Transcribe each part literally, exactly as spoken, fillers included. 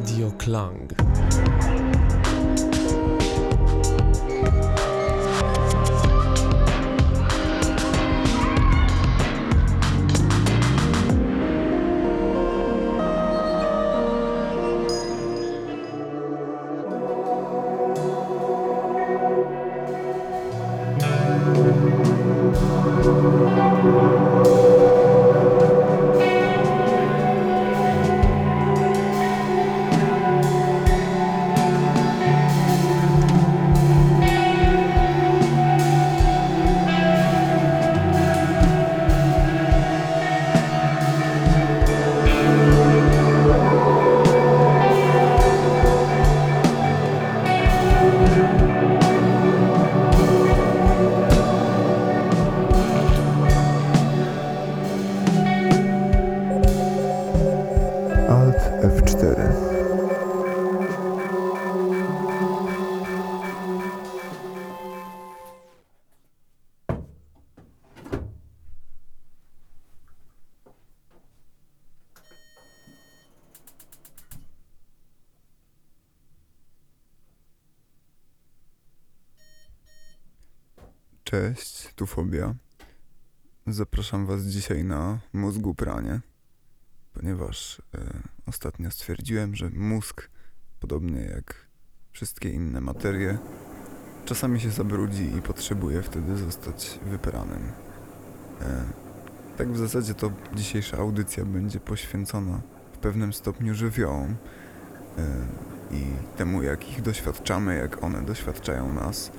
Radio Klang. Cześć, tu Fobia. Zapraszam was dzisiaj na mózgu pranie, ponieważ y, ostatnio stwierdziłem, że mózg, podobnie jak wszystkie inne materie, czasami się zabrudzi i potrzebuje wtedy zostać wypranym. Y, tak w zasadzie to dzisiejsza audycja będzie poświęcona w pewnym stopniu żywiołom y, i temu, jak ich doświadczamy, jak one doświadczają nas.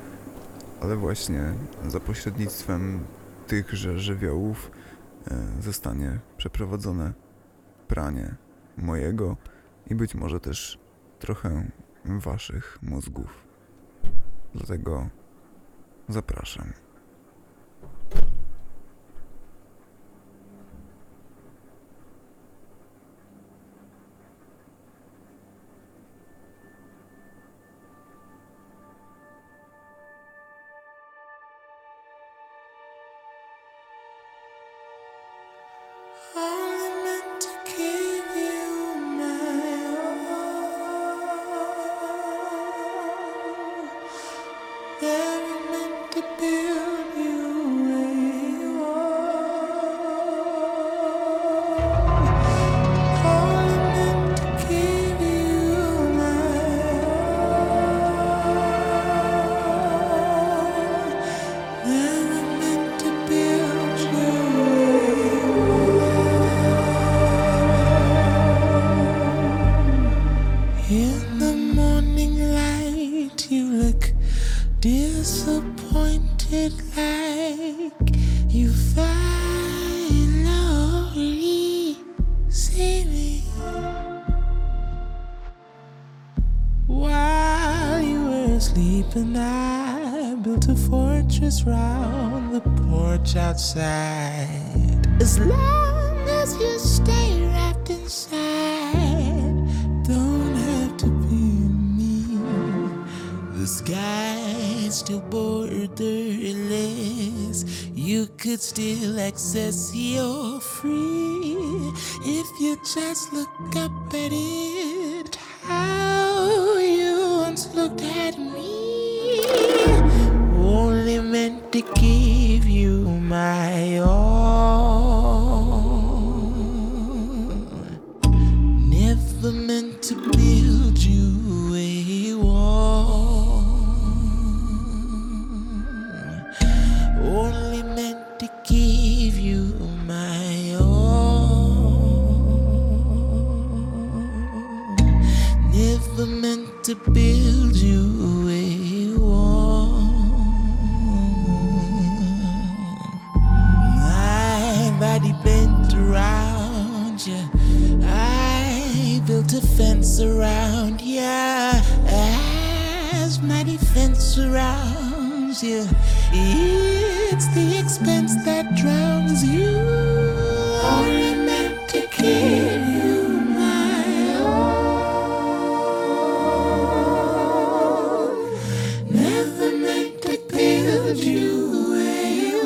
Ale właśnie za pośrednictwem tychże żywiołów zostanie przeprowadzone pranie mojego i być może też trochę waszych mózgów. Dlatego zapraszam. Disappointed, like you find lonely sailing while you were asleep, and I built a fortress round the porch outside. As long as you stay wrapped inside, don't have to be mean. The sky still borderless, you could still access your free if you just look up at it how you once looked at me. Only meant to give you my all, never meant to build you a wall. Only meant to give you my all. Never meant to build you a wall. My body bent around you. I built a fence around you. As my defense surrounds you, it's the expense that drowns you. Only meant to give you my all. Never meant to build you a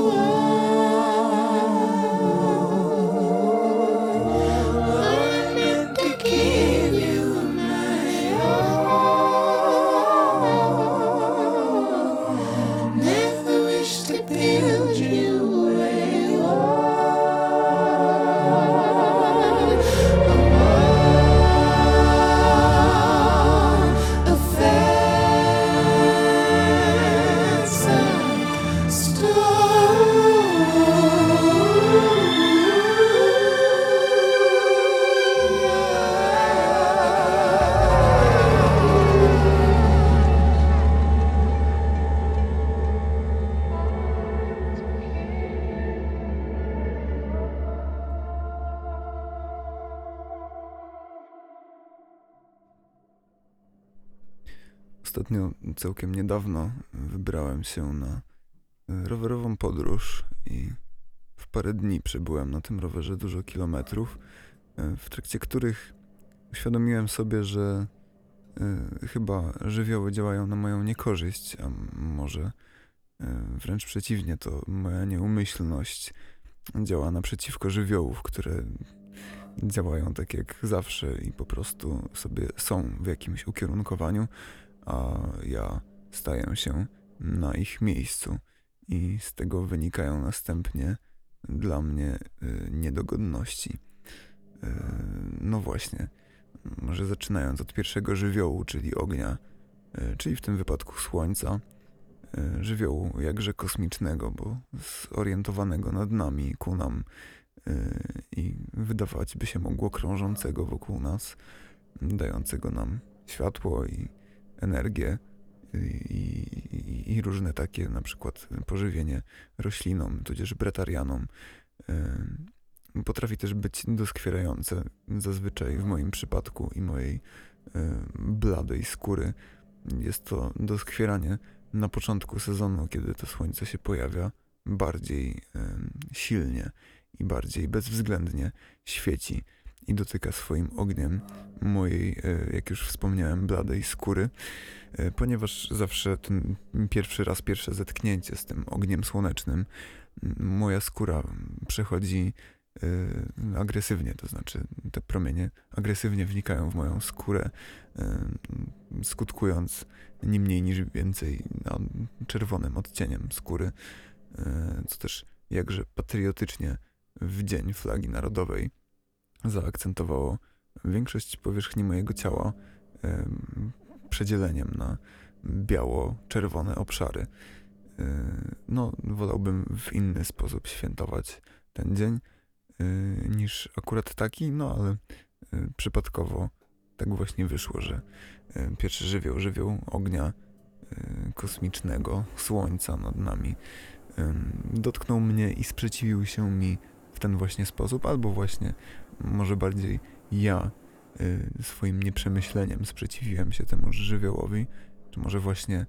wall. Only meant to give you my ostatnio całkiem niedawno wybrałem się na rowerową podróż i w parę dni przebyłem na tym rowerze dużo kilometrów, w trakcie których uświadomiłem sobie, że chyba żywioły działają na moją niekorzyść, a może wręcz przeciwnie, to moja nieumyślność działa naprzeciwko żywiołów, które działają tak jak zawsze i po prostu sobie są w jakimś ukierunkowaniu, a ja staję się na ich miejscu i z tego wynikają następnie dla mnie niedogodności. No właśnie, może zaczynając od pierwszego żywiołu, czyli ognia, czyli w tym wypadku słońca, żywiołu jakże kosmicznego, bo zorientowanego nad nami, ku nam i wydawać by się mogło krążącego wokół nas, dającego nam światło i energię i, i, i różne takie, na przykład pożywienie roślinom, tudzież bretarianom. Potrafi też być doskwierające, zazwyczaj w moim przypadku i mojej bladej skóry. Jest to doskwieranie na początku sezonu, kiedy to słońce się pojawia bardziej silnie i bardziej bezwzględnie świeci i dotyka swoim ogniem mojej, jak już wspomniałem, bladej skóry, ponieważ zawsze ten pierwszy raz, pierwsze zetknięcie z tym ogniem słonecznym, moja skóra przechodzi agresywnie, to znaczy te promienie agresywnie wnikają w moją skórę, skutkując nie mniej niż więcej czerwonym odcieniem skóry, co też jakże patriotycznie w Dzień Flagi Narodowej zaakcentowało większość powierzchni mojego ciała przedzieleniem na biało-czerwone obszary. No, wolałbym w inny sposób świętować ten dzień niż akurat taki, no ale przypadkowo tak właśnie wyszło, że pierwszy żywioł, żywioł ognia kosmicznego, słońca nad nami, dotknął mnie i sprzeciwił się mi w ten właśnie sposób, albo właśnie może bardziej ja swoim nieprzemyśleniem sprzeciwiłem się temu żywiołowi, czy może właśnie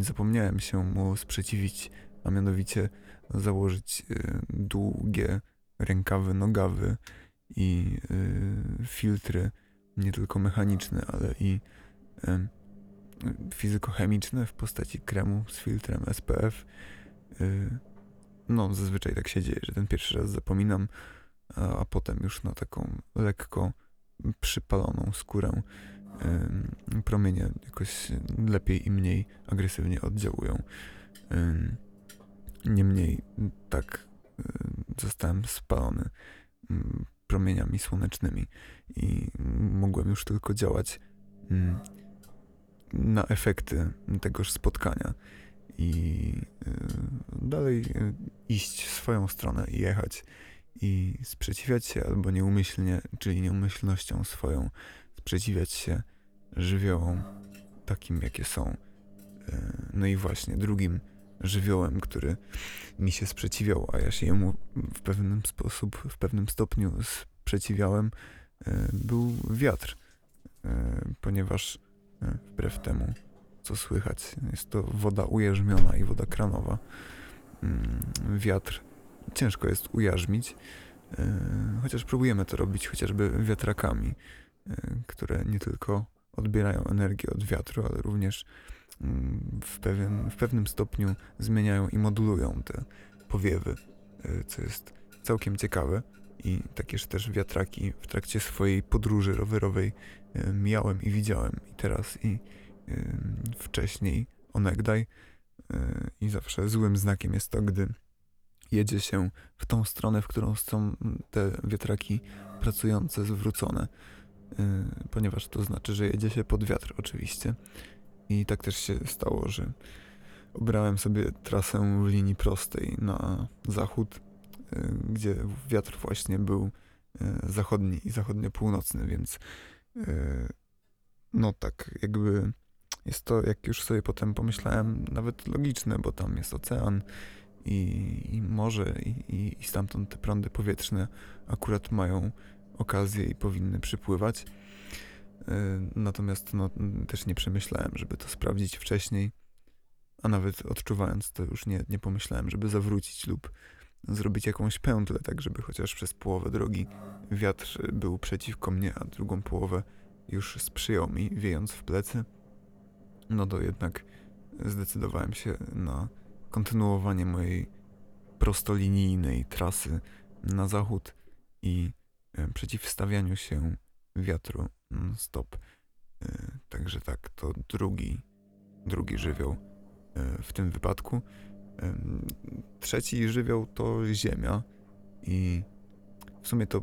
zapomniałem się mu sprzeciwić, a mianowicie założyć długie rękawy, nogawy i filtry, nie tylko mechaniczne, ale i fizykochemiczne w postaci kremu z filtrem S P F. No, zazwyczaj tak się dzieje, że ten pierwszy raz zapominam, a potem już na taką lekko przypaloną skórę promienie jakoś lepiej i mniej agresywnie oddziałują. Niemniej tak zostałem spalony promieniami słonecznymi i mogłem już tylko działać na efekty tegoż spotkania i dalej iść swoją stronę i jechać i sprzeciwiać się albo nieumyślnie, czyli nieumyślnością swoją sprzeciwiać się żywiołom takim, jakie są. No i właśnie drugim żywiołem, który mi się sprzeciwiał, a ja się jemu w pewnym sposób, w pewnym stopniu sprzeciwiałem, był wiatr, ponieważ wbrew temu, co słychać, jest to woda ujarzmiona i woda kranowa. Wiatr ciężko jest ujarzmić, chociaż próbujemy to robić chociażby wiatrakami, które nie tylko odbierają energię od wiatru, ale również w pewien, w pewnym stopniu zmieniają i modulują te powiewy, co jest całkiem ciekawe. I takież też wiatraki w trakcie swojej podróży rowerowej miałem i widziałem i teraz i wcześniej onegdaj. I zawsze złym znakiem jest to, gdy jedzie się w tą stronę, w którą są te wiatraki pracujące zwrócone, ponieważ to znaczy, że jedzie się pod wiatr oczywiście. I tak też się stało, że obrałem sobie trasę w linii prostej na zachód, gdzie wiatr właśnie był zachodni i zachodnio-północny, więc no tak jakby jest to, jak już sobie potem pomyślałem, nawet logiczne, bo tam jest ocean i, i morze i, i stamtąd te prądy powietrzne akurat mają okazję i powinny przypływać. Natomiast no, też nie przemyślałem, żeby to sprawdzić wcześniej, a nawet odczuwając to już nie, nie pomyślałem, żeby zawrócić lub zrobić jakąś pętlę, tak żeby chociaż przez połowę drogi wiatr był przeciwko mnie, a drugą połowę już sprzyjał mi, wiejąc w plecy. No to jednak zdecydowałem się na kontynuowanie mojej prostolinijnej trasy na zachód i przeciwstawianiu się wiatru non-stop. Także tak, to drugi, drugi żywioł w tym wypadku. Trzeci żywioł to ziemia i w sumie to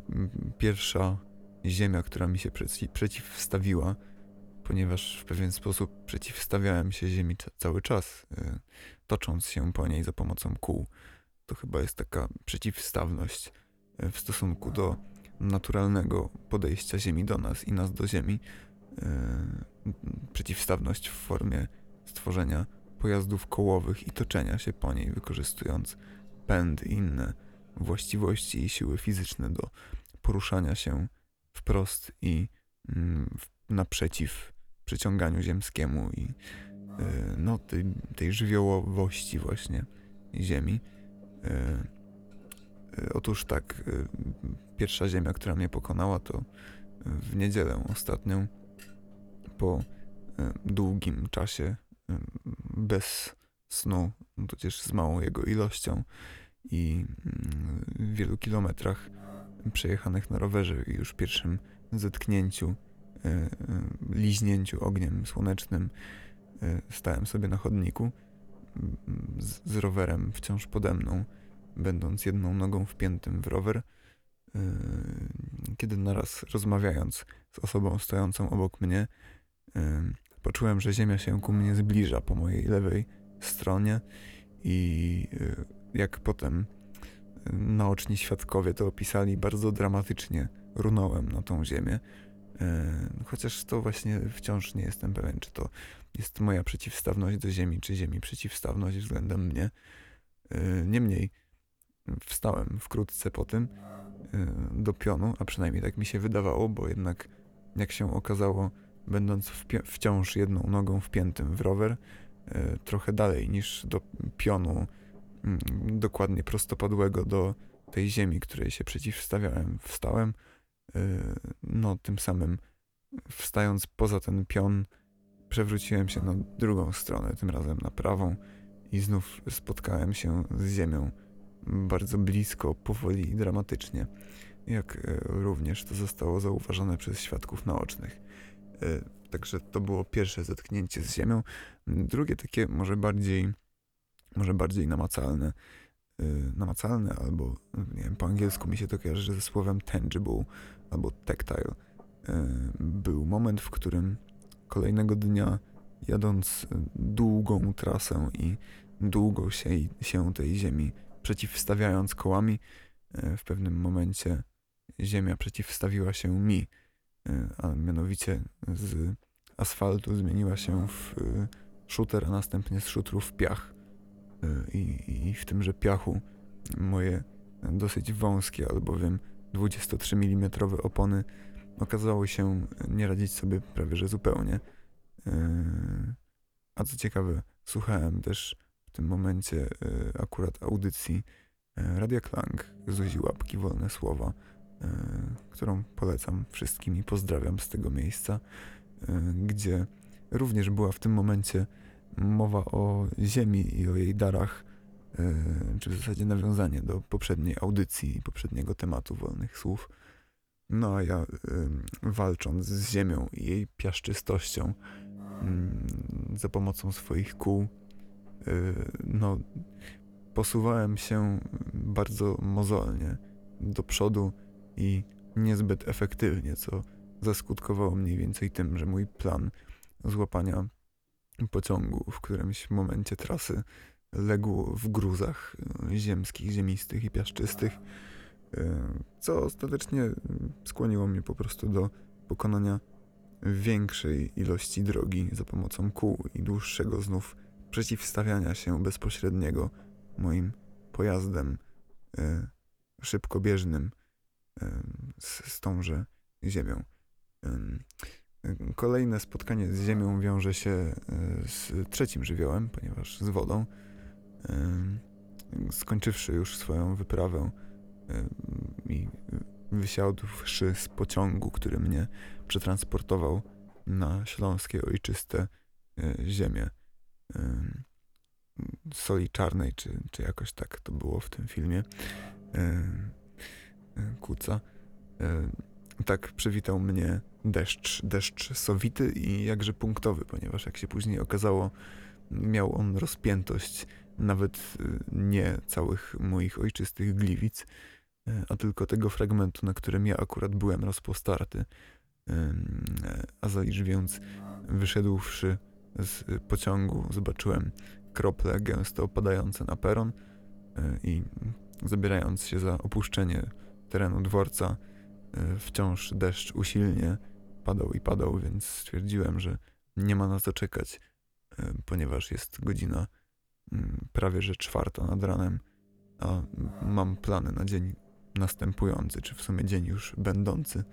pierwsza ziemia, która mi się przeciwstawiła, ponieważ w pewien sposób przeciwstawiałem się ziemi cały czas, tocząc się po niej za pomocą kół. To chyba jest taka przeciwstawność w stosunku do naturalnego podejścia ziemi do nas i nas do ziemi. Przeciwstawność w formie stworzenia pojazdów kołowych i toczenia się po niej, wykorzystując pęd i inne właściwości i siły fizyczne do poruszania się wprost i naprzeciw przyciąganiu ziemskiemu i no, tej, tej żywiołowości właśnie ziemi. Otóż tak, pierwsza ziemia, która mnie pokonała, to w niedzielę ostatnią, po długim czasie bez snu, tudzież z małą jego ilością i w wielu kilometrach przejechanych na rowerze i już pierwszym zetknięciu, liźnięciu ogniem słonecznym, stałem sobie na chodniku z, z rowerem wciąż pode mną, będąc jedną nogą wpiętym w rower, kiedy naraz rozmawiając z osobą stojącą obok mnie, poczułem, że ziemia się ku mnie zbliża po mojej lewej stronie i jak potem naoczni świadkowie to opisali, bardzo dramatycznie runąłem na tą ziemię. Chociaż to właśnie wciąż nie jestem pewien, czy to jest moja przeciwstawność do ziemi, czy ziemi przeciwstawność względem mnie. Niemniej wstałem wkrótce po tym do pionu, a przynajmniej tak mi się wydawało, bo jednak jak się okazało, będąc wpi- wciąż jedną nogą wpiętym w rower, trochę dalej niż do pionu dokładnie prostopadłego do tej ziemi, której się przeciwstawiałem, wstałem, no tym samym wstając poza ten pion przewróciłem się na drugą stronę, tym razem na prawą i znów spotkałem się z ziemią bardzo blisko, powoli i dramatycznie, jak również to zostało zauważone przez świadków naocznych. Także to było pierwsze zetknięcie z ziemią. Drugie takie może bardziej może bardziej namacalne namacalne albo nie wiem, po angielsku mi się to kojarzy ze słowem tangible albo tactile. Był moment, w którym kolejnego dnia, jadąc długą trasę i długo się, się tej ziemi przeciwstawiając kołami, w pewnym momencie ziemia przeciwstawiła się mi, a mianowicie z asfaltu zmieniła się w szuter, a następnie z szutru w piach. I, i w tymże piachu moje dosyć wąskie, albowiem dwudziestotrzy milimetrów opony okazały się nie radzić sobie prawie że zupełnie. A co ciekawe, słuchałem też w tym momencie akurat audycji Radia Klang Zuzi Łapki, Wolne Słowa, którą polecam wszystkim i pozdrawiam z tego miejsca, gdzie również była w tym momencie mowa o ziemi i o jej darach, czy w zasadzie nawiązanie do poprzedniej audycji i poprzedniego tematu Wolnych Słów. No a ja walcząc z ziemią i jej piaszczystością za pomocą swoich kół, no posuwałem się bardzo mozolnie do przodu i niezbyt efektywnie, co zaskutkowało mniej więcej tym, że mój plan złapania pociągu w którymś momencie trasy legł w gruzach ziemskich, ziemistych i piaszczystych, co ostatecznie skłoniło mnie po prostu do pokonania większej ilości drogi za pomocą kół i dłuższego znów przeciwstawiania się bezpośredniego moim pojazdem szybkobieżnym z, z tąże ziemią. Kolejne spotkanie z ziemią wiąże się z trzecim żywiołem, ponieważ z wodą. Skończywszy już swoją wyprawę i wysiadłszy z pociągu, który mnie przetransportował na śląskie ojczyste ziemię soli czarnej, czy, czy jakoś tak to było w tym filmie Kuca. Tak przywitał mnie deszcz, deszcz sowity i jakże punktowy, ponieważ jak się później okazało, miał on rozpiętość nawet nie całych moich ojczystych Gliwic, a tylko tego fragmentu, na którym ja akurat byłem rozpostarty. A zalicz więc, wyszedłszy z pociągu, zobaczyłem krople gęsto opadające na peron i zabierając się za opuszczenie terenu dworca, wciąż deszcz usilnie padał i padał, więc stwierdziłem, że nie ma na co czekać, ponieważ jest godzina prawie że czwarta nad ranem, a mam plany na dzień następujący, czy w sumie dzień już będący,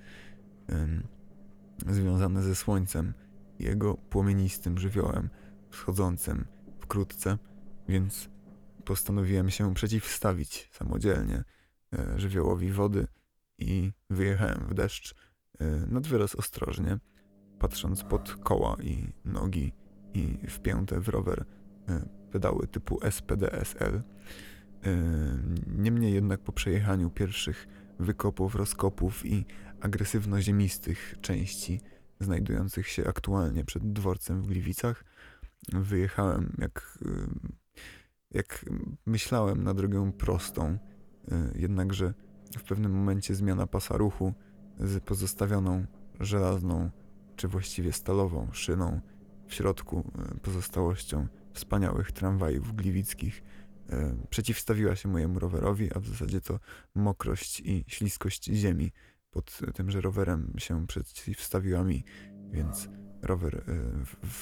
związane ze słońcem i jego płomienistym żywiołem wschodzącym wkrótce, więc postanowiłem się przeciwstawić samodzielnie żywiołowi wody i wyjechałem w deszcz nad wyraz ostrożnie, patrząc pod koła i nogi i wpięte w rower pedały typu S P D S L. Niemniej jednak po przejechaniu pierwszych wykopów, rozkopów i agresywno-ziemistych części znajdujących się aktualnie przed dworcem w Gliwicach, wyjechałem jak, jak myślałem na drogę prostą, jednakże w pewnym momencie zmiana pasa ruchu z pozostawioną żelazną, czy właściwie stalową szyną w środku pozostałością wspaniałych tramwajów gliwickich e, przeciwstawiła się mojemu rowerowi, a w zasadzie to mokrość i śliskość ziemi pod tymże rowerem się przeciwstawiła mi, więc rower e,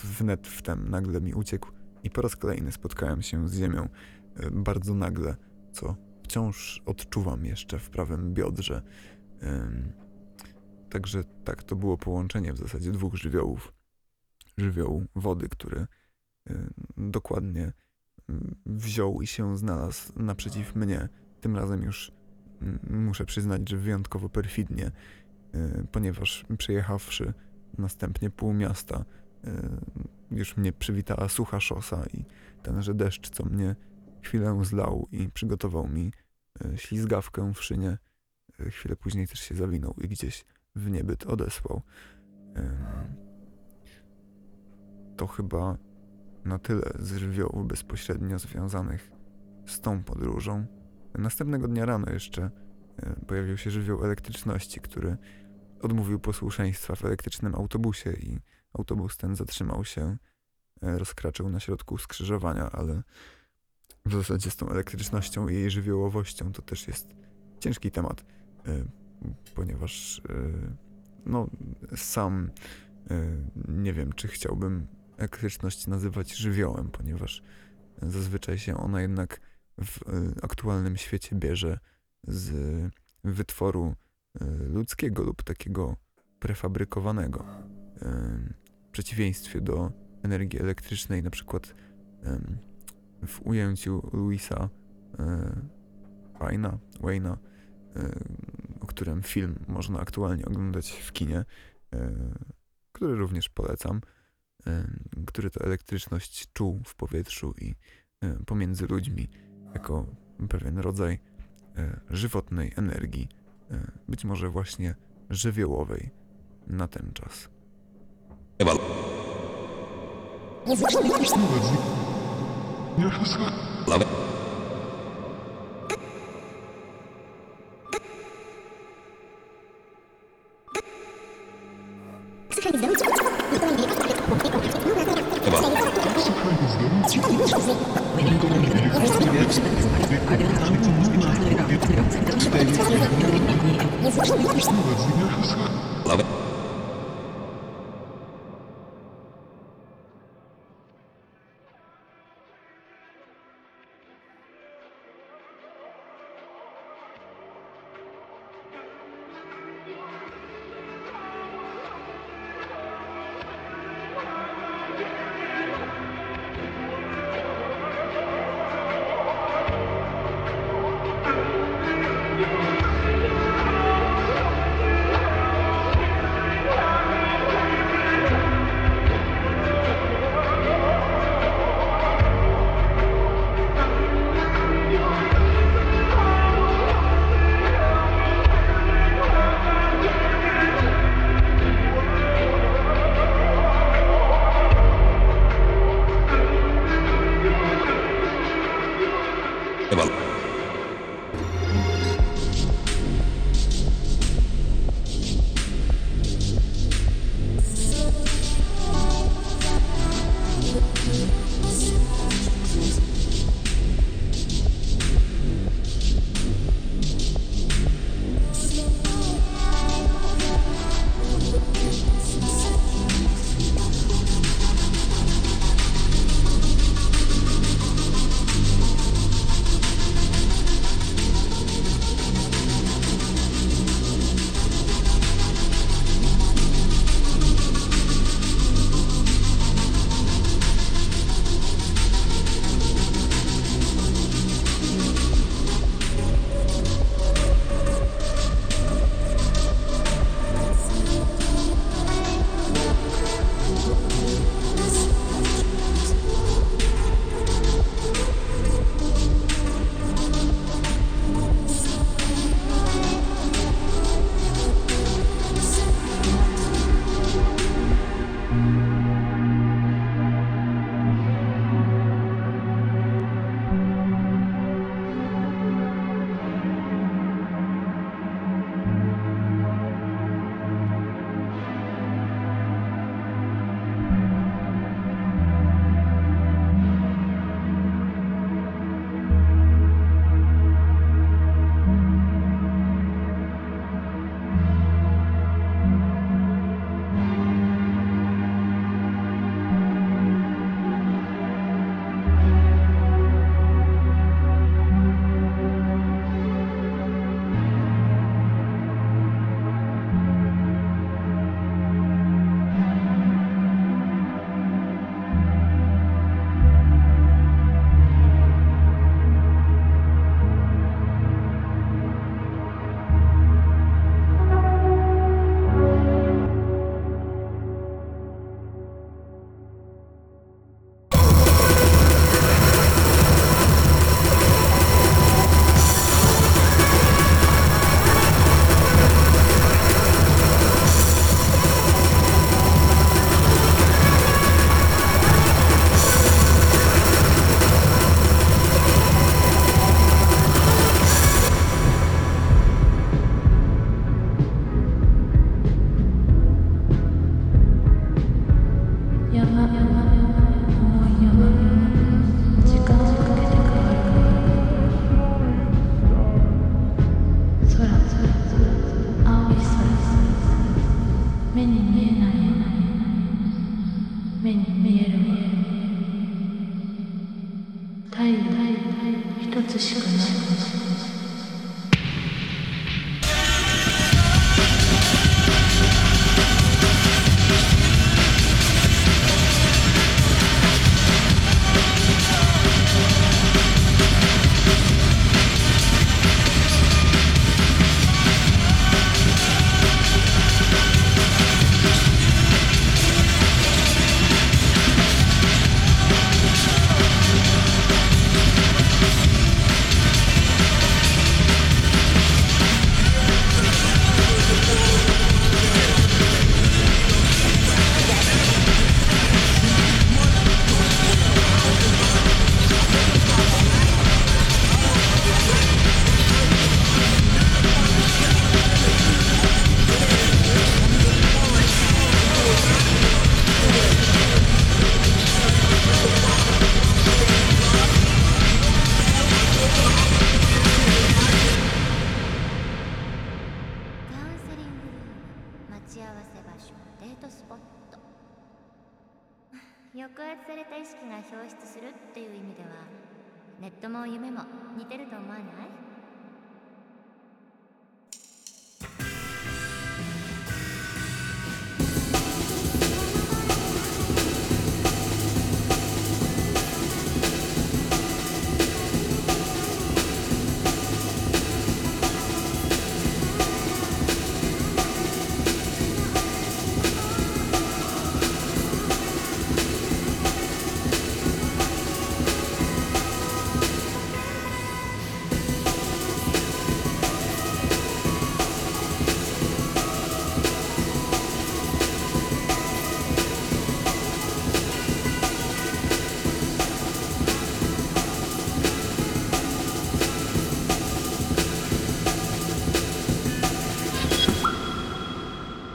wnet wtem nagle mi uciekł i po raz kolejny spotkałem się z ziemią e, bardzo nagle, co wciąż odczuwam jeszcze w prawym biodrze. E, także tak, to było połączenie w zasadzie dwóch żywiołów. Żywioł wody, który dokładnie wziął i się znalazł naprzeciw mnie. Tym razem już muszę przyznać, że wyjątkowo perfidnie, ponieważ przejechawszy następnie pół miasta, już mnie przywitała sucha szosa i tenże deszcz, co mnie chwilę zlał i przygotował mi ślizgawkę w szynie. Chwilę później też się zawinął i gdzieś w niebyt odesłał. To chyba na tyle z żywiołów bezpośrednio związanych z tą podróżą. Następnego dnia rano jeszcze pojawił się żywioł elektryczności, który odmówił posłuszeństwa w elektrycznym autobusie i autobus ten zatrzymał się, rozkraczył na środku skrzyżowania, ale w zasadzie z tą elektrycznością i jej żywiołowością to też jest ciężki temat, ponieważ no sam nie wiem, czy chciałbym elektryczność nazywać żywiołem, ponieważ zazwyczaj się ona jednak w aktualnym świecie bierze z wytworu ludzkiego lub takiego prefabrykowanego. W przeciwieństwie do energii elektrycznej, na przykład w ujęciu Louisa Wayne'a, Wayne'a, o którym film można aktualnie oglądać w kinie, który również polecam, który to elektryczność czuł w powietrzu i pomiędzy ludźmi jako pewien rodzaj żywotnej energii, być może właśnie żywiołowej na ten czas.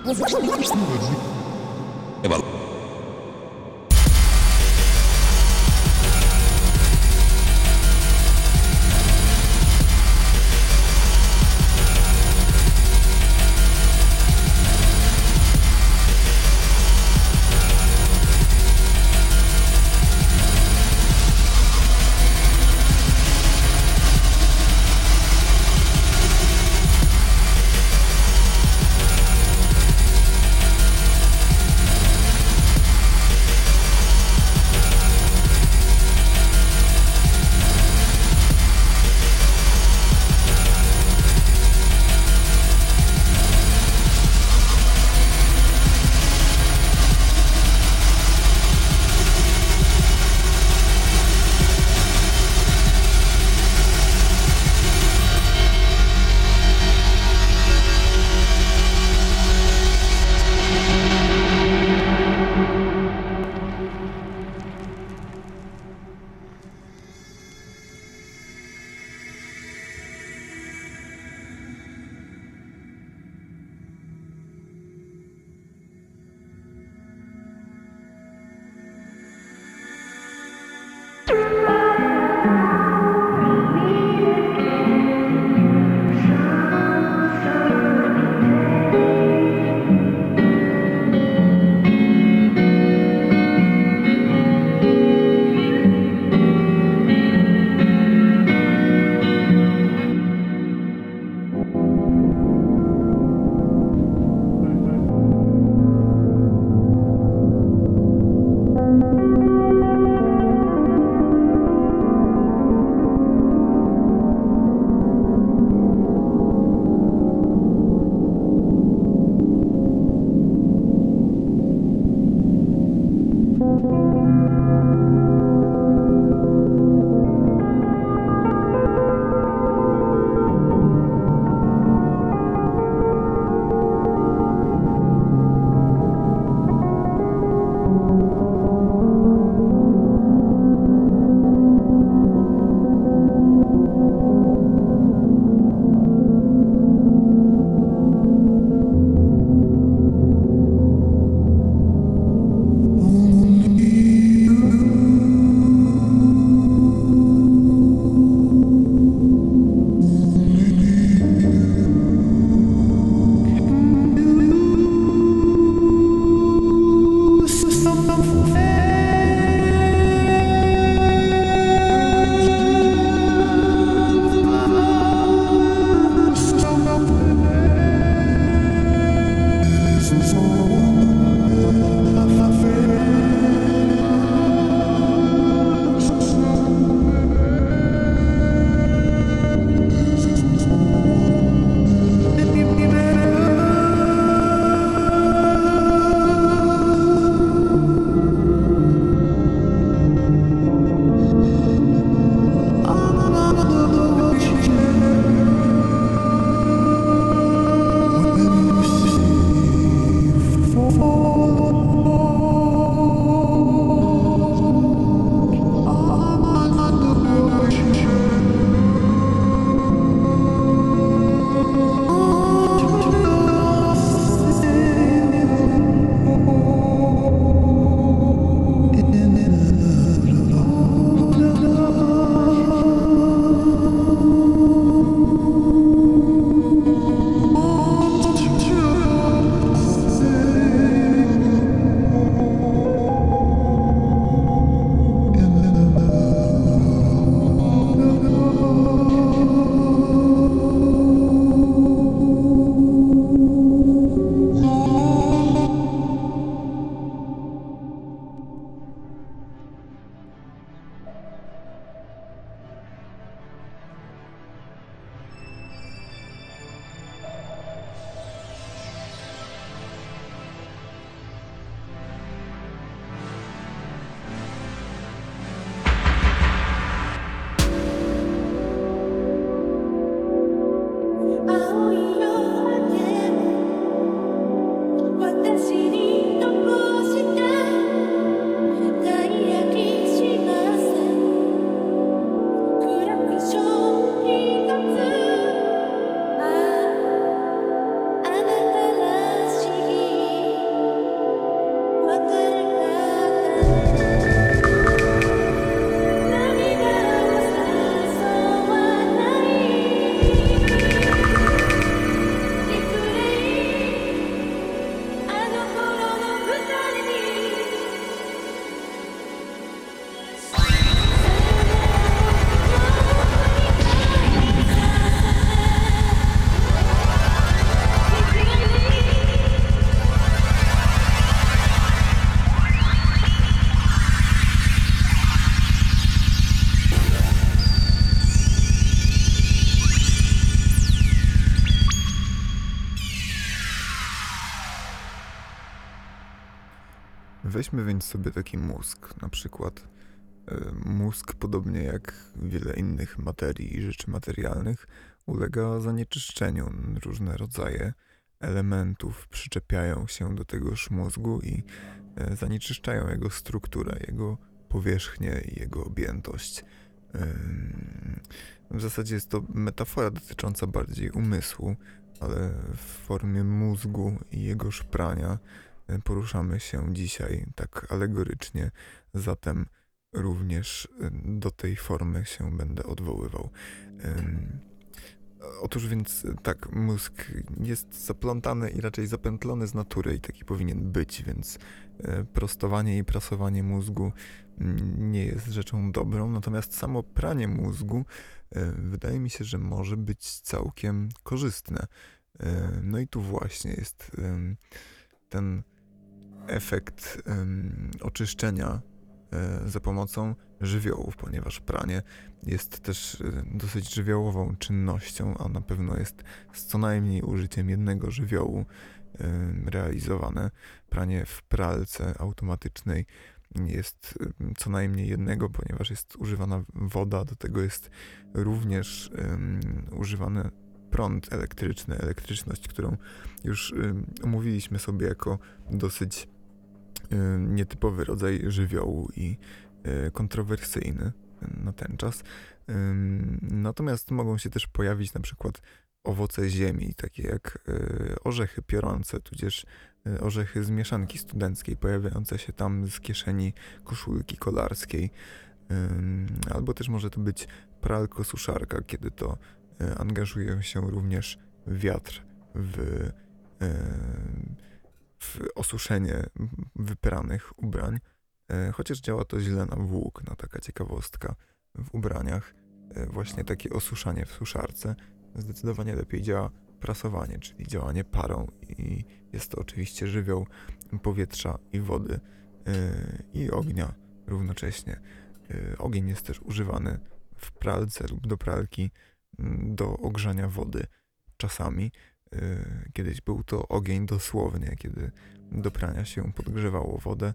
Chyba. Weźmy więc sobie taki mózg, na przykład mózg, podobnie jak wiele innych materii i rzeczy materialnych, ulega zanieczyszczeniu. Różne rodzaje elementów przyczepiają się do tegoż mózgu i zanieczyszczają jego strukturę, jego powierzchnię i jego objętość. W zasadzie jest to metafora dotycząca bardziej umysłu, ale w formie mózgu i jego szprania poruszamy się dzisiaj tak alegorycznie, zatem również do tej formy się będę odwoływał. Otóż więc tak, mózg jest zaplątany i raczej zapętlony z natury i taki powinien być, więc prostowanie i prasowanie mózgu nie jest rzeczą dobrą, natomiast samo pranie mózgu wydaje mi się, że może być całkiem korzystne. No i tu właśnie jest ten efekt oczyszczenia za pomocą żywiołów, ponieważ pranie jest też dosyć żywiołową czynnością, a na pewno jest z co najmniej użyciem jednego żywiołu realizowane. Pranie w pralce automatycznej jest co najmniej jednego, ponieważ jest używana woda, do tego jest również używany prąd elektryczny, elektryczność, którą już omówiliśmy sobie jako dosyć nietypowy rodzaj żywiołu i kontrowersyjny na ten czas. Natomiast mogą się też pojawić na przykład owoce ziemi, takie jak orzechy piorące, tudzież orzechy z mieszanki studenckiej, pojawiające się tam z kieszeni koszulki kolarskiej. Albo też może to być pralko-suszarka, kiedy to angażuje się również wiatr w w osuszenie wypranych ubrań, chociaż działa to źle na włókna, taka ciekawostka w ubraniach. Właśnie takie osuszanie w suszarce zdecydowanie lepiej działa prasowanie, czyli działanie parą, i jest to oczywiście żywioł powietrza i wody i ognia równocześnie. Ogień jest też używany w pralce lub do pralki do ogrzania wody czasami. Kiedyś był to ogień dosłownie, kiedy do prania się podgrzewało wodę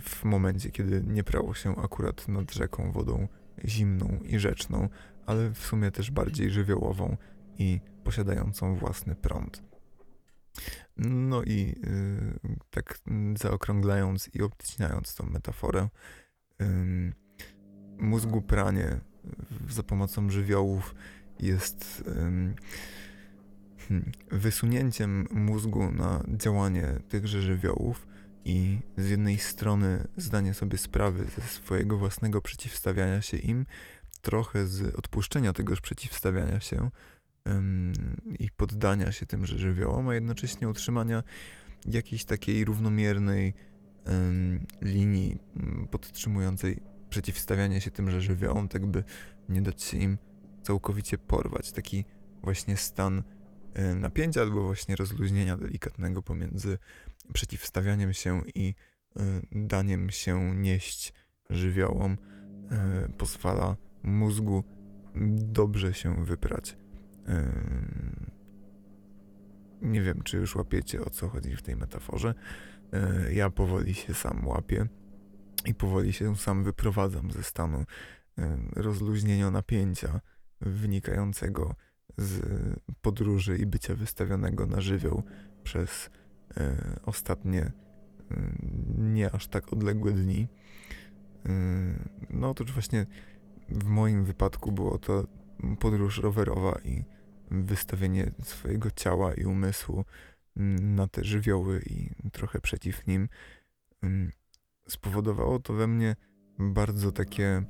w momencie, kiedy nie prało się akurat nad rzeką wodą zimną i rzeczną, ale w sumie też bardziej żywiołową i posiadającą własny prąd. No i tak zaokrąglając i obcinając tą metaforę, mózgu pranie za pomocą żywiołów jest hmm, wysunięciem mózgu na działanie tychże żywiołów i z jednej strony zdanie sobie sprawy ze swojego własnego przeciwstawiania się im, trochę z odpuszczenia tegoż przeciwstawiania się hmm, i poddania się tymże żywiołom, a jednocześnie utrzymania jakiejś takiej równomiernej hmm, linii podtrzymującej przeciwstawianie się tymże żywiołom, tak by nie dać się im całkowicie porwać, taki właśnie stan napięcia albo właśnie rozluźnienia delikatnego pomiędzy przeciwstawianiem się i daniem się nieść żywiołom pozwala mózgu dobrze się wyprać. Nie wiem, czy już łapiecie, o co chodzi w tej metaforze. Ja powoli się sam łapię i powoli się sam wyprowadzam ze stanu rozluźnienia napięcia wynikającego z podróży i bycia wystawionego na żywioł przez e, ostatnie e, nie aż tak odległe dni. E, no otóż właśnie w moim wypadku było to podróż rowerowa i wystawienie swojego ciała i umysłu na te żywioły i trochę przeciw nim. E, spowodowało to we mnie bardzo takie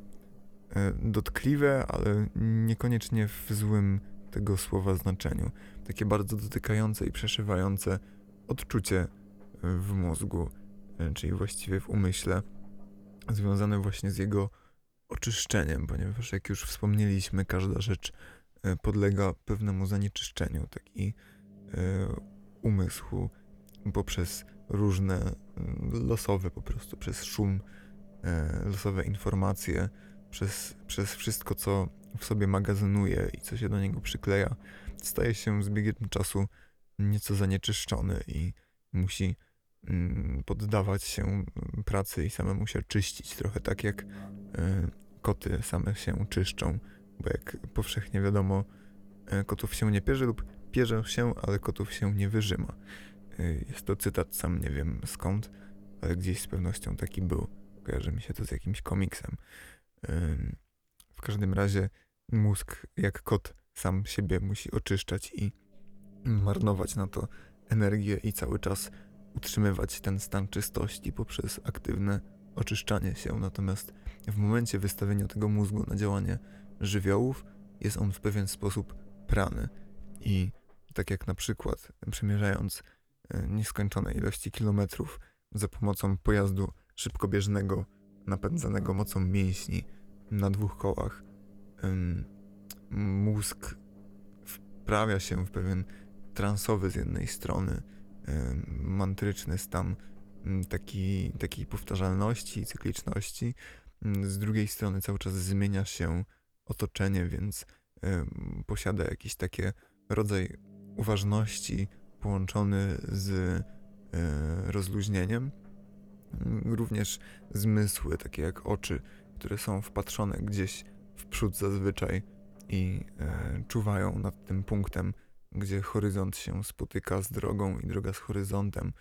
dotkliwe, ale niekoniecznie w złym tego słowa znaczeniu. Takie bardzo dotykające i przeszywające odczucie w mózgu, czyli właściwie w umyśle, związane właśnie z jego oczyszczeniem, ponieważ jak już wspomnieliśmy, każda rzecz podlega pewnemu zanieczyszczeniu, taki umysłu poprzez różne losowe po prostu, przez szum, losowe informacje, Przez, przez wszystko, co w sobie magazynuje i co się do niego przykleja, staje się z biegiem czasu nieco zanieczyszczony i musi poddawać się pracy i samemu się czyścić. Trochę tak jak koty same się czyszczą, bo jak powszechnie wiadomo, kotów się nie pierze lub pierze się, ale kotów się nie wyrzyma. Jest to cytat, sam nie wiem skąd, ale gdzieś z pewnością taki był. Kojarzy mi się to z jakimś komiksem. W każdym razie mózg, jak kot, sam siebie musi oczyszczać i marnować na to energię i cały czas utrzymywać ten stan czystości poprzez aktywne oczyszczanie się. Natomiast w momencie wystawienia tego mózgu na działanie żywiołów jest on w pewien sposób prany. I tak jak na przykład przemierzając nieskończone ilości kilometrów za pomocą pojazdu szybkobieżnego napędzanego mocą mięśni na dwóch kołach, mózg wprawia się w pewien transowy z jednej strony, mantryczny stan taki, takiej powtarzalności i cykliczności. Z drugiej strony cały czas zmienia się otoczenie, więc posiada jakiś taki rodzaj uważności połączony z rozluźnieniem. Również zmysły, takie jak oczy, które są wpatrzone gdzieś w przód zazwyczaj i czuwają nad tym punktem, gdzie horyzont się spotyka z drogą i droga z horyzontem,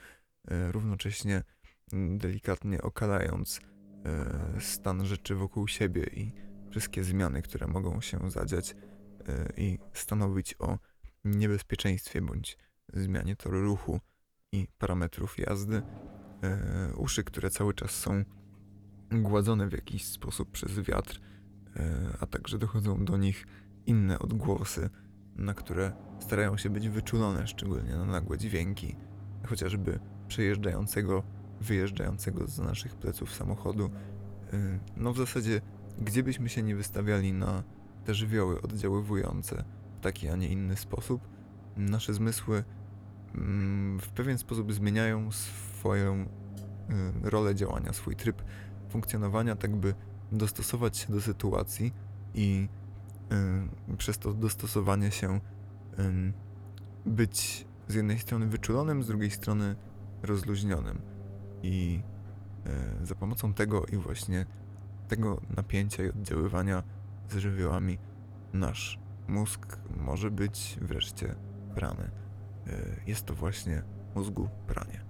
równocześnie delikatnie okalając stan rzeczy wokół siebie i wszystkie zmiany, które mogą się zadziać i stanowić o niebezpieczeństwie bądź zmianie toru ruchu i parametrów jazdy. Uszy, które cały czas są gładzone w jakiś sposób przez wiatr, a także dochodzą do nich inne odgłosy, na które starają się być wyczulone, szczególnie na nagłe dźwięki, chociażby przejeżdżającego, wyjeżdżającego z naszych pleców samochodu. No w zasadzie, gdzie byśmy się nie wystawiali na te żywioły oddziaływujące w taki, a nie inny sposób, nasze zmysły w pewien sposób zmieniają swoją rolę działania, swój tryb funkcjonowania, tak by dostosować się do sytuacji i przez to dostosowanie się być z jednej strony wyczulonym, z drugiej strony rozluźnionym. I za pomocą tego i właśnie tego napięcia i oddziaływania z żywiołami nasz mózg może być wreszcie prany. Jest to właśnie mózgu pranie.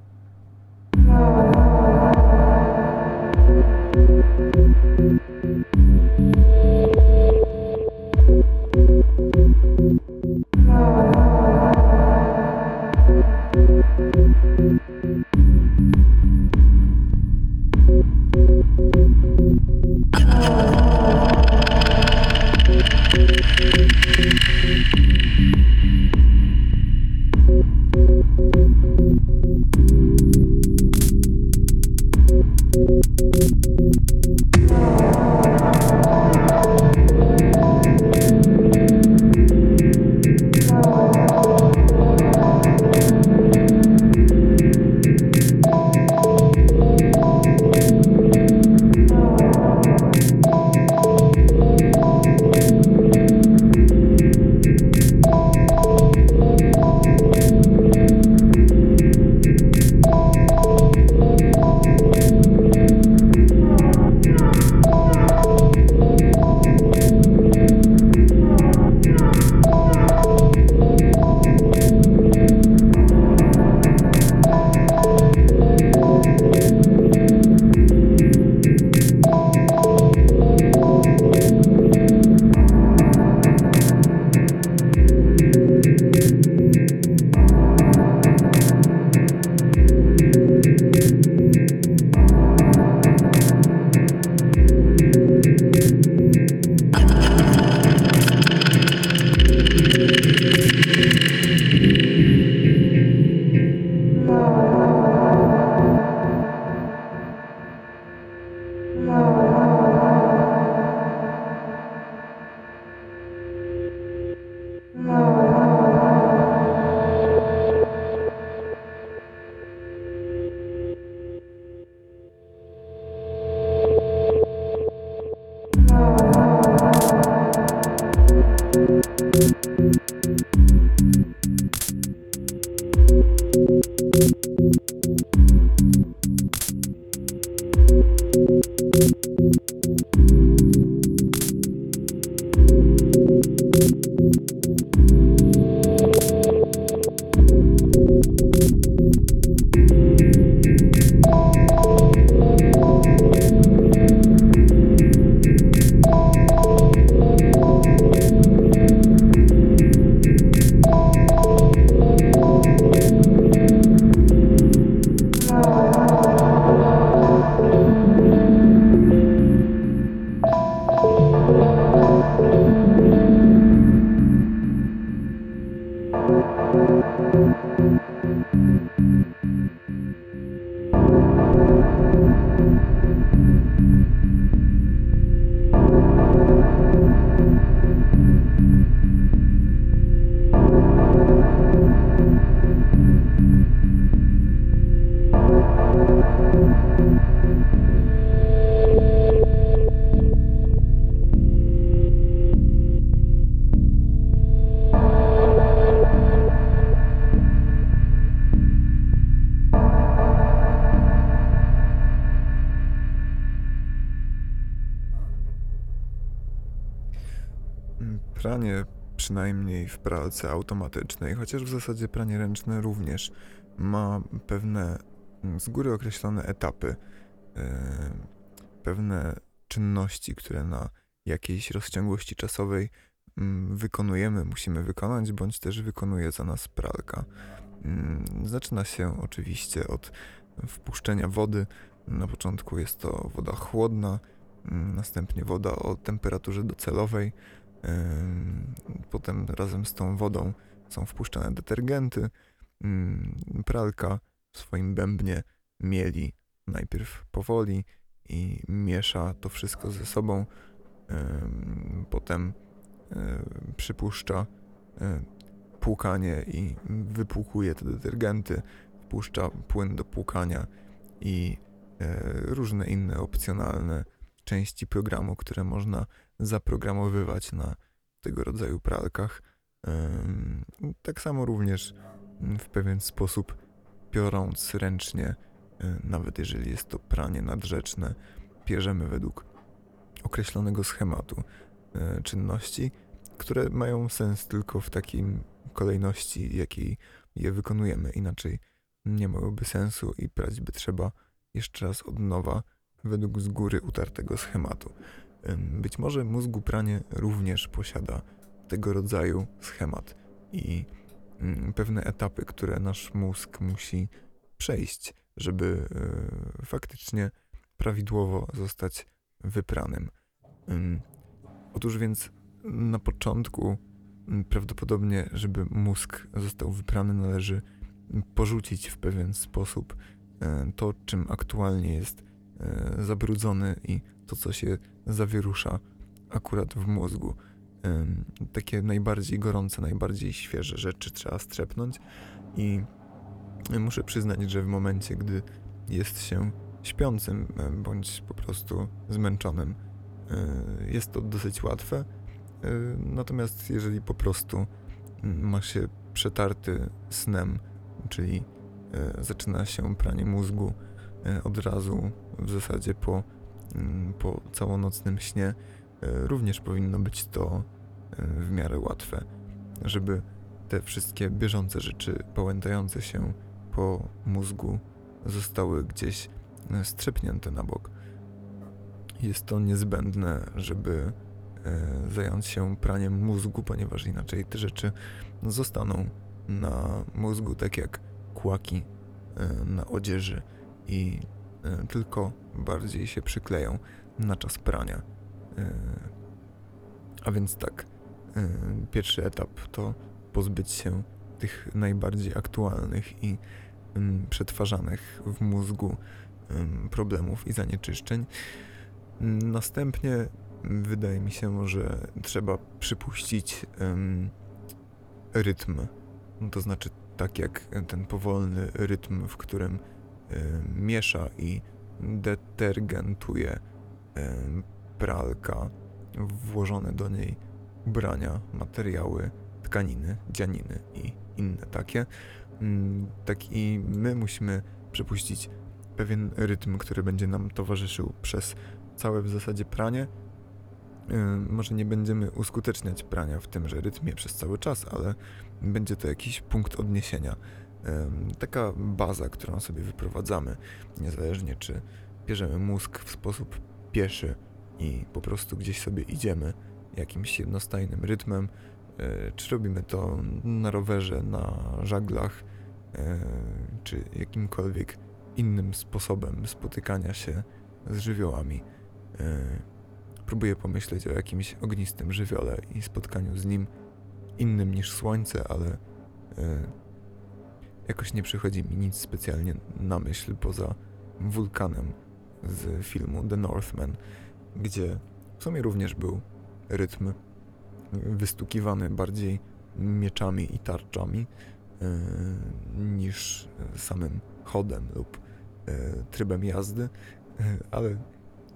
Thank you. Pranie, przynajmniej w pralce automatycznej, chociaż w zasadzie pranie ręczne również, ma pewne z góry określone etapy, yy, pewne czynności, które na jakiejś rozciągłości czasowej yy, wykonujemy, musimy wykonać, bądź też wykonuje za nas pralka. Yy, zaczyna się oczywiście od wpuszczenia wody. Na początku jest to woda chłodna, następnie woda o temperaturze docelowej. Potem razem z tą wodą są wpuszczane detergenty. Pralka w swoim bębnie mieli najpierw powoli i miesza to wszystko ze sobą. Potem przypuszcza płukanie i wypłukuje te detergenty. Wpuszcza płyn do płukania i różne inne opcjonalne części programu, które można zaprogramowywać na tego rodzaju pralkach. Tak samo również w pewien sposób piorąc ręcznie, nawet jeżeli jest to pranie nadrzeczne, pierzemy według określonego schematu czynności, które mają sens tylko w takiej kolejności, jakiej je wykonujemy. Inaczej nie miałoby sensu i prać by trzeba jeszcze raz od nowa, według z góry utartego schematu. Być może mózgu pranie również posiada tego rodzaju schemat i pewne etapy, które nasz mózg musi przejść, żeby faktycznie prawidłowo zostać wypranym. Otóż więc na początku prawdopodobnie, żeby mózg został wyprany, należy porzucić w pewien sposób to, czym aktualnie jest zabrudzony i to, co się zawierusza akurat w mózgu. Takie najbardziej gorące, najbardziej świeże rzeczy trzeba strzepnąć i muszę przyznać, że w momencie, gdy jest się śpiącym bądź po prostu zmęczonym, jest to dosyć łatwe. Natomiast jeżeli po prostu ma się przetarty snem, czyli zaczyna się pranie mózgu od razu, w zasadzie po, po całonocnym śnie, również powinno być to w miarę łatwe, żeby te wszystkie bieżące rzeczy pałętające się po mózgu zostały gdzieś strzepnięte na bok. Jest to niezbędne, żeby zająć się praniem mózgu, ponieważ inaczej te rzeczy zostaną na mózgu tak jak kłaki na odzieży i tylko bardziej się przykleją na czas prania. A więc tak, pierwszy etap to pozbyć się tych najbardziej aktualnych i przetwarzanych w mózgu problemów i zanieczyszczeń. Następnie wydaje mi się, że trzeba przypuścić rytm, to znaczy tak jak ten powolny rytm, w którym miesza i detergentuje pralka włożone do niej ubrania, materiały, tkaniny, dzianiny i inne takie. Tak i my musimy przypuścić pewien rytm, który będzie nam towarzyszył przez całe w zasadzie pranie. Może nie będziemy uskuteczniać prania w tymże rytmie przez cały czas, ale będzie to jakiś punkt odniesienia. Taka baza, którą sobie wyprowadzamy, niezależnie czy bierzemy mózg w sposób pieszy i po prostu gdzieś sobie idziemy jakimś jednostajnym rytmem, czy robimy to na rowerze, na żaglach, czy jakimkolwiek innym sposobem spotykania się z żywiołami. Próbuję pomyśleć o jakimś ognistym żywiole i spotkaniu z nim innym niż słońce, ale jakoś nie przychodzi mi nic specjalnie na myśl poza wulkanem z filmu The Northman, gdzie w sumie również był rytm wystukiwany bardziej mieczami i tarczami yy, niż samym chodem lub yy, trybem jazdy, yy, ale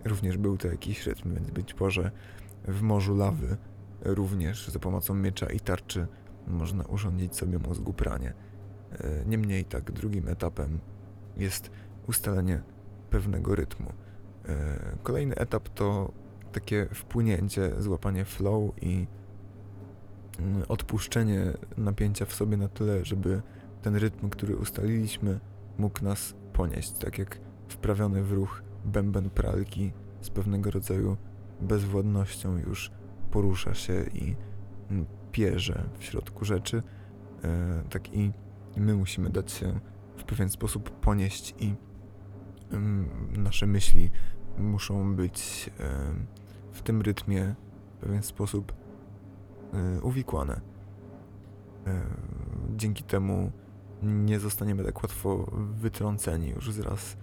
również był to jakiś rytm, więc być może w morzu lawy również za pomocą miecza i tarczy można urządzić sobie mózgu pranie. Niemniej tak, drugim etapem jest ustalenie pewnego rytmu. Kolejny etap to takie wpłynięcie, złapanie flow i odpuszczenie napięcia w sobie na tyle, żeby ten rytm, który ustaliliśmy, mógł nas ponieść, tak jak wprawiony w ruch bęben pralki z pewnego rodzaju bezwładnością już porusza się i pierze w środku rzeczy, tak i my musimy dać się w pewien sposób ponieść i nasze myśli muszą być w tym rytmie w pewien sposób uwikłane. Dzięki temu nie zostaniemy tak łatwo wytrąceni już z raz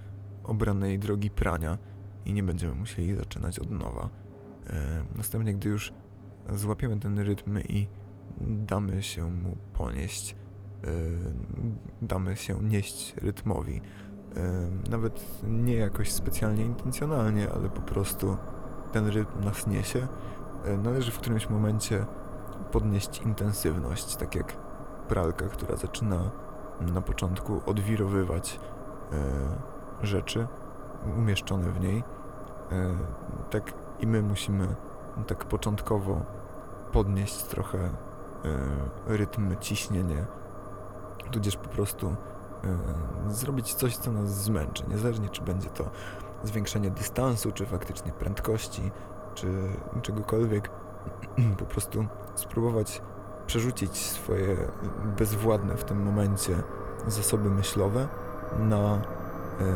obranej drogi prania i nie będziemy musieli zaczynać od nowa. Następnie, gdy już złapiemy ten rytm i damy się mu ponieść, damy się nieść rytmowi. Nawet nie jakoś specjalnie intencjonalnie, ale po prostu ten rytm nas niesie. Należy w którymś momencie podnieść intensywność, tak jak pralka, która zaczyna na początku odwirowywać rzeczy umieszczone w niej. Tak i my musimy tak początkowo podnieść trochę rytm, ciśnienie, tudzież po prostu zrobić coś, co nas zmęczy, niezależnie czy będzie to zwiększenie dystansu, czy faktycznie prędkości, czy czegokolwiek, po prostu spróbować przerzucić swoje bezwładne w tym momencie zasoby myślowe na e,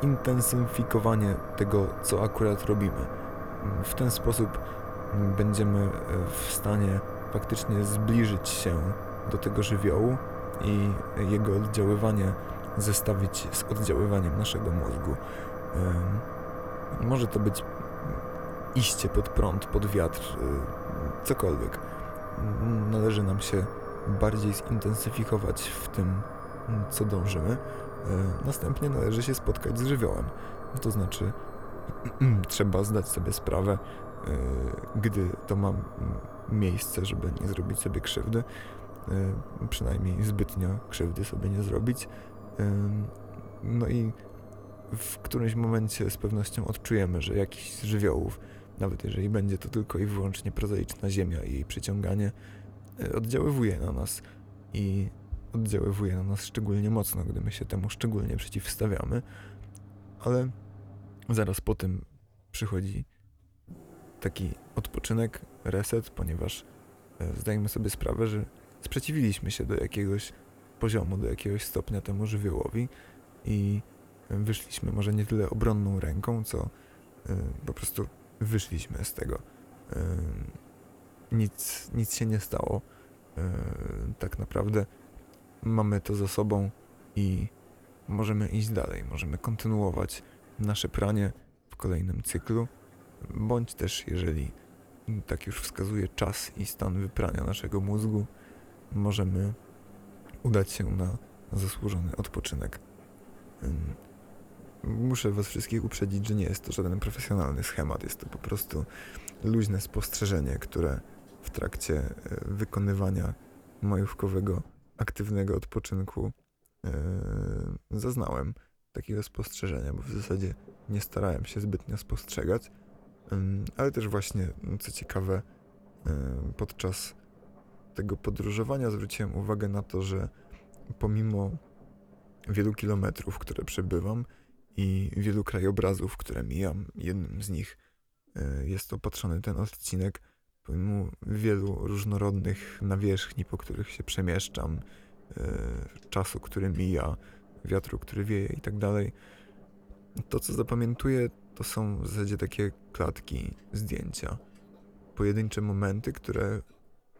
zintensyfikowanie tego, co akurat robimy. W ten sposób będziemy w stanie faktycznie zbliżyć się do tego żywiołu i jego oddziaływanie zestawić z oddziaływaniem naszego mózgu. E, może to być iście pod prąd, pod wiatr, cokolwiek. Należy nam się bardziej zintensyfikować w tym, co dążymy. Następnie należy się spotkać z żywiołem. To znaczy trzeba zdać sobie sprawę, gdy to ma miejsce, żeby nie zrobić sobie krzywdy, przynajmniej zbytnio krzywdy sobie nie zrobić. No i w którymś momencie z pewnością odczujemy, że jakiś z żywiołów, nawet jeżeli będzie to tylko i wyłącznie prozaiczna ziemia i jej przyciąganie, oddziaływuje na nas i oddziaływuje na nas szczególnie mocno, gdy my się temu szczególnie przeciwstawiamy, ale zaraz po tym przychodzi taki odpoczynek, reset, ponieważ zdajemy sobie sprawę, że sprzeciwiliśmy się do jakiegoś poziomu, do jakiegoś stopnia temu żywiołowi i wyszliśmy może nie tyle obronną ręką, co y, po prostu wyszliśmy z tego. Y, nic, nic się nie stało. Y, tak naprawdę mamy to za sobą i możemy iść dalej, możemy kontynuować nasze pranie w kolejnym cyklu, bądź też jeżeli tak już wskazuje czas i stan wyprania naszego mózgu, możemy udać się na zasłużony odpoczynek. Y, Muszę was wszystkich uprzedzić, że nie jest to żaden profesjonalny schemat, jest to po prostu luźne spostrzeżenie, które w trakcie wykonywania majówkowego, aktywnego odpoczynku yy, zaznałem takiego spostrzeżenia, bo w zasadzie nie starałem się zbytnio spostrzegać, yy, ale też właśnie, co ciekawe, yy, podczas tego podróżowania zwróciłem uwagę na to, że pomimo wielu kilometrów, które przebywam, i wielu krajobrazów, które mijam, jednym z nich jest opatrzony ten odcinek, pomimo wielu różnorodnych nawierzchni, po których się przemieszczam, czasu, który mija, wiatru, który wieje i tak dalej. To, co zapamiętuję, to są w zasadzie takie klatki, zdjęcia, pojedyncze momenty, które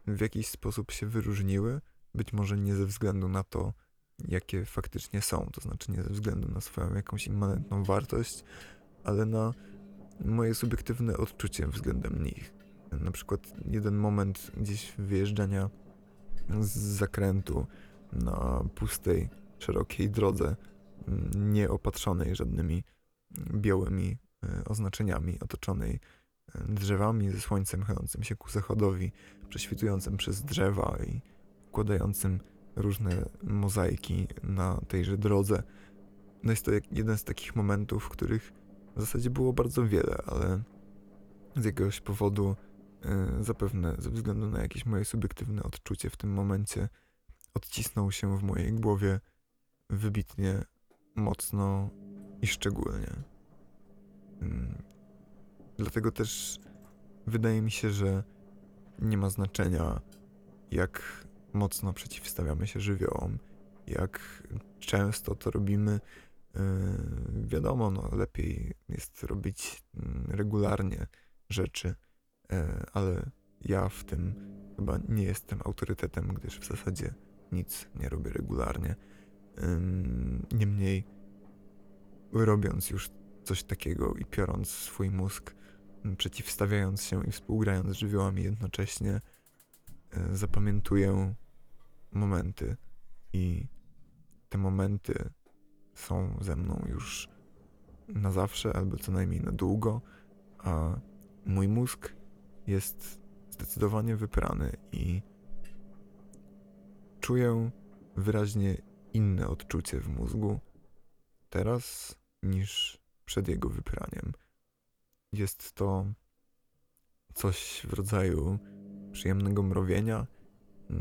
w jakiś sposób się wyróżniły, być może nie ze względu na to, jakie faktycznie są, to znaczy nie ze względu na swoją jakąś immanentną wartość, ale na moje subiektywne odczucie względem nich. Na przykład jeden moment gdzieś wyjeżdżania z zakrętu na pustej, szerokiej drodze, nieopatrzonej żadnymi białymi oznaczeniami, otoczonej drzewami, ze słońcem chylącym się ku zachodowi, prześwitującym przez drzewa i układającym różne mozaiki na tejże drodze. No jest to jeden z takich momentów, których w zasadzie było bardzo wiele, ale z jakiegoś powodu zapewne ze względu na jakieś moje subiektywne odczucie w tym momencie, odcisnął się w mojej głowie wybitnie, mocno i szczególnie. Dlatego też wydaje mi się, że nie ma znaczenia, jak mocno przeciwstawiamy się żywiołom, jak często to robimy. Yy, wiadomo, no, lepiej jest robić regularnie rzeczy, yy, ale ja w tym chyba nie jestem autorytetem, gdyż w zasadzie nic nie robię regularnie. Yy, niemniej robiąc już coś takiego i piorąc swój mózg, yy, przeciwstawiając się i współgrając z żywiołami jednocześnie, yy, zapamiętuję momenty i te momenty są ze mną już na zawsze, albo co najmniej na długo, a mój mózg jest zdecydowanie wyprany i czuję wyraźnie inne odczucie w mózgu teraz niż przed jego wypraniem. Jest to coś w rodzaju przyjemnego mrowienia,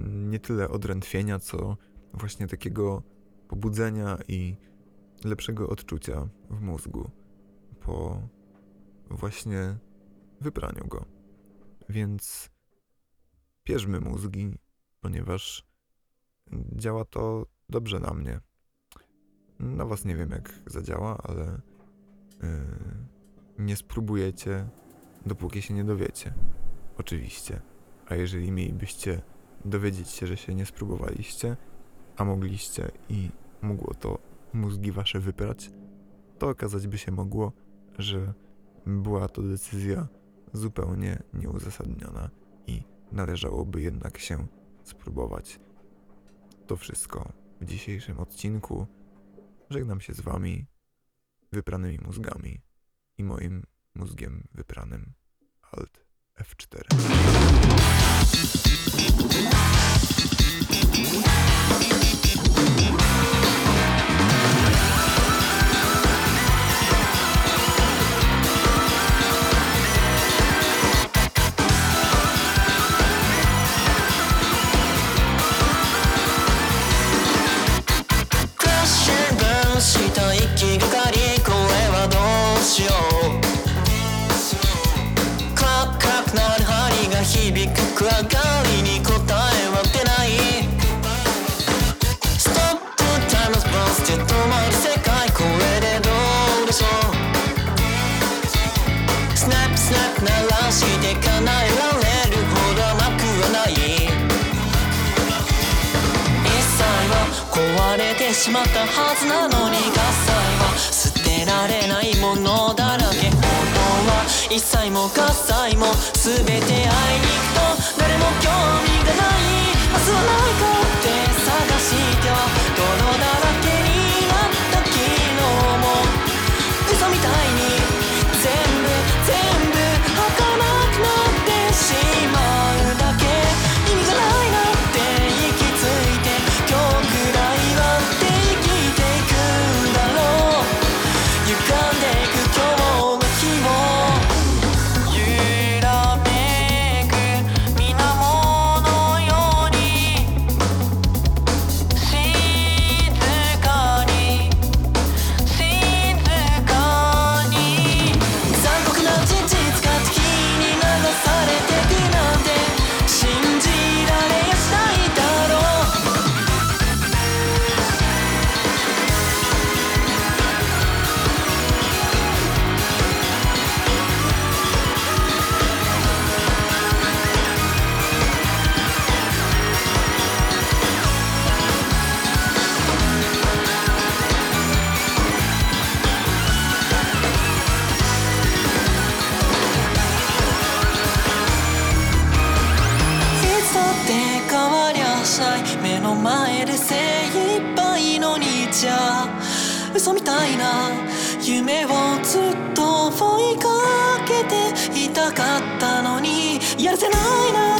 nie tyle odrętwienia, co właśnie takiego pobudzenia i lepszego odczucia w mózgu po właśnie wypraniu go. Więc pierzmy mózgi, ponieważ działa to dobrze na mnie. Na was nie wiem, jak zadziała, ale yy, nie spróbujecie, dopóki się nie dowiecie. Oczywiście. A jeżeli mielibyście dowiedzieć się, że się nie spróbowaliście, a mogliście i mogło to mózgi wasze wyprać, to okazać by się mogło, że była to decyzja zupełnie nieuzasadniona i należałoby jednak się spróbować. To wszystko w dzisiejszym odcinku. Żegnam się z wami wypranymi mózgami i moim mózgiem wypranym. Alt F cztery. You're the night.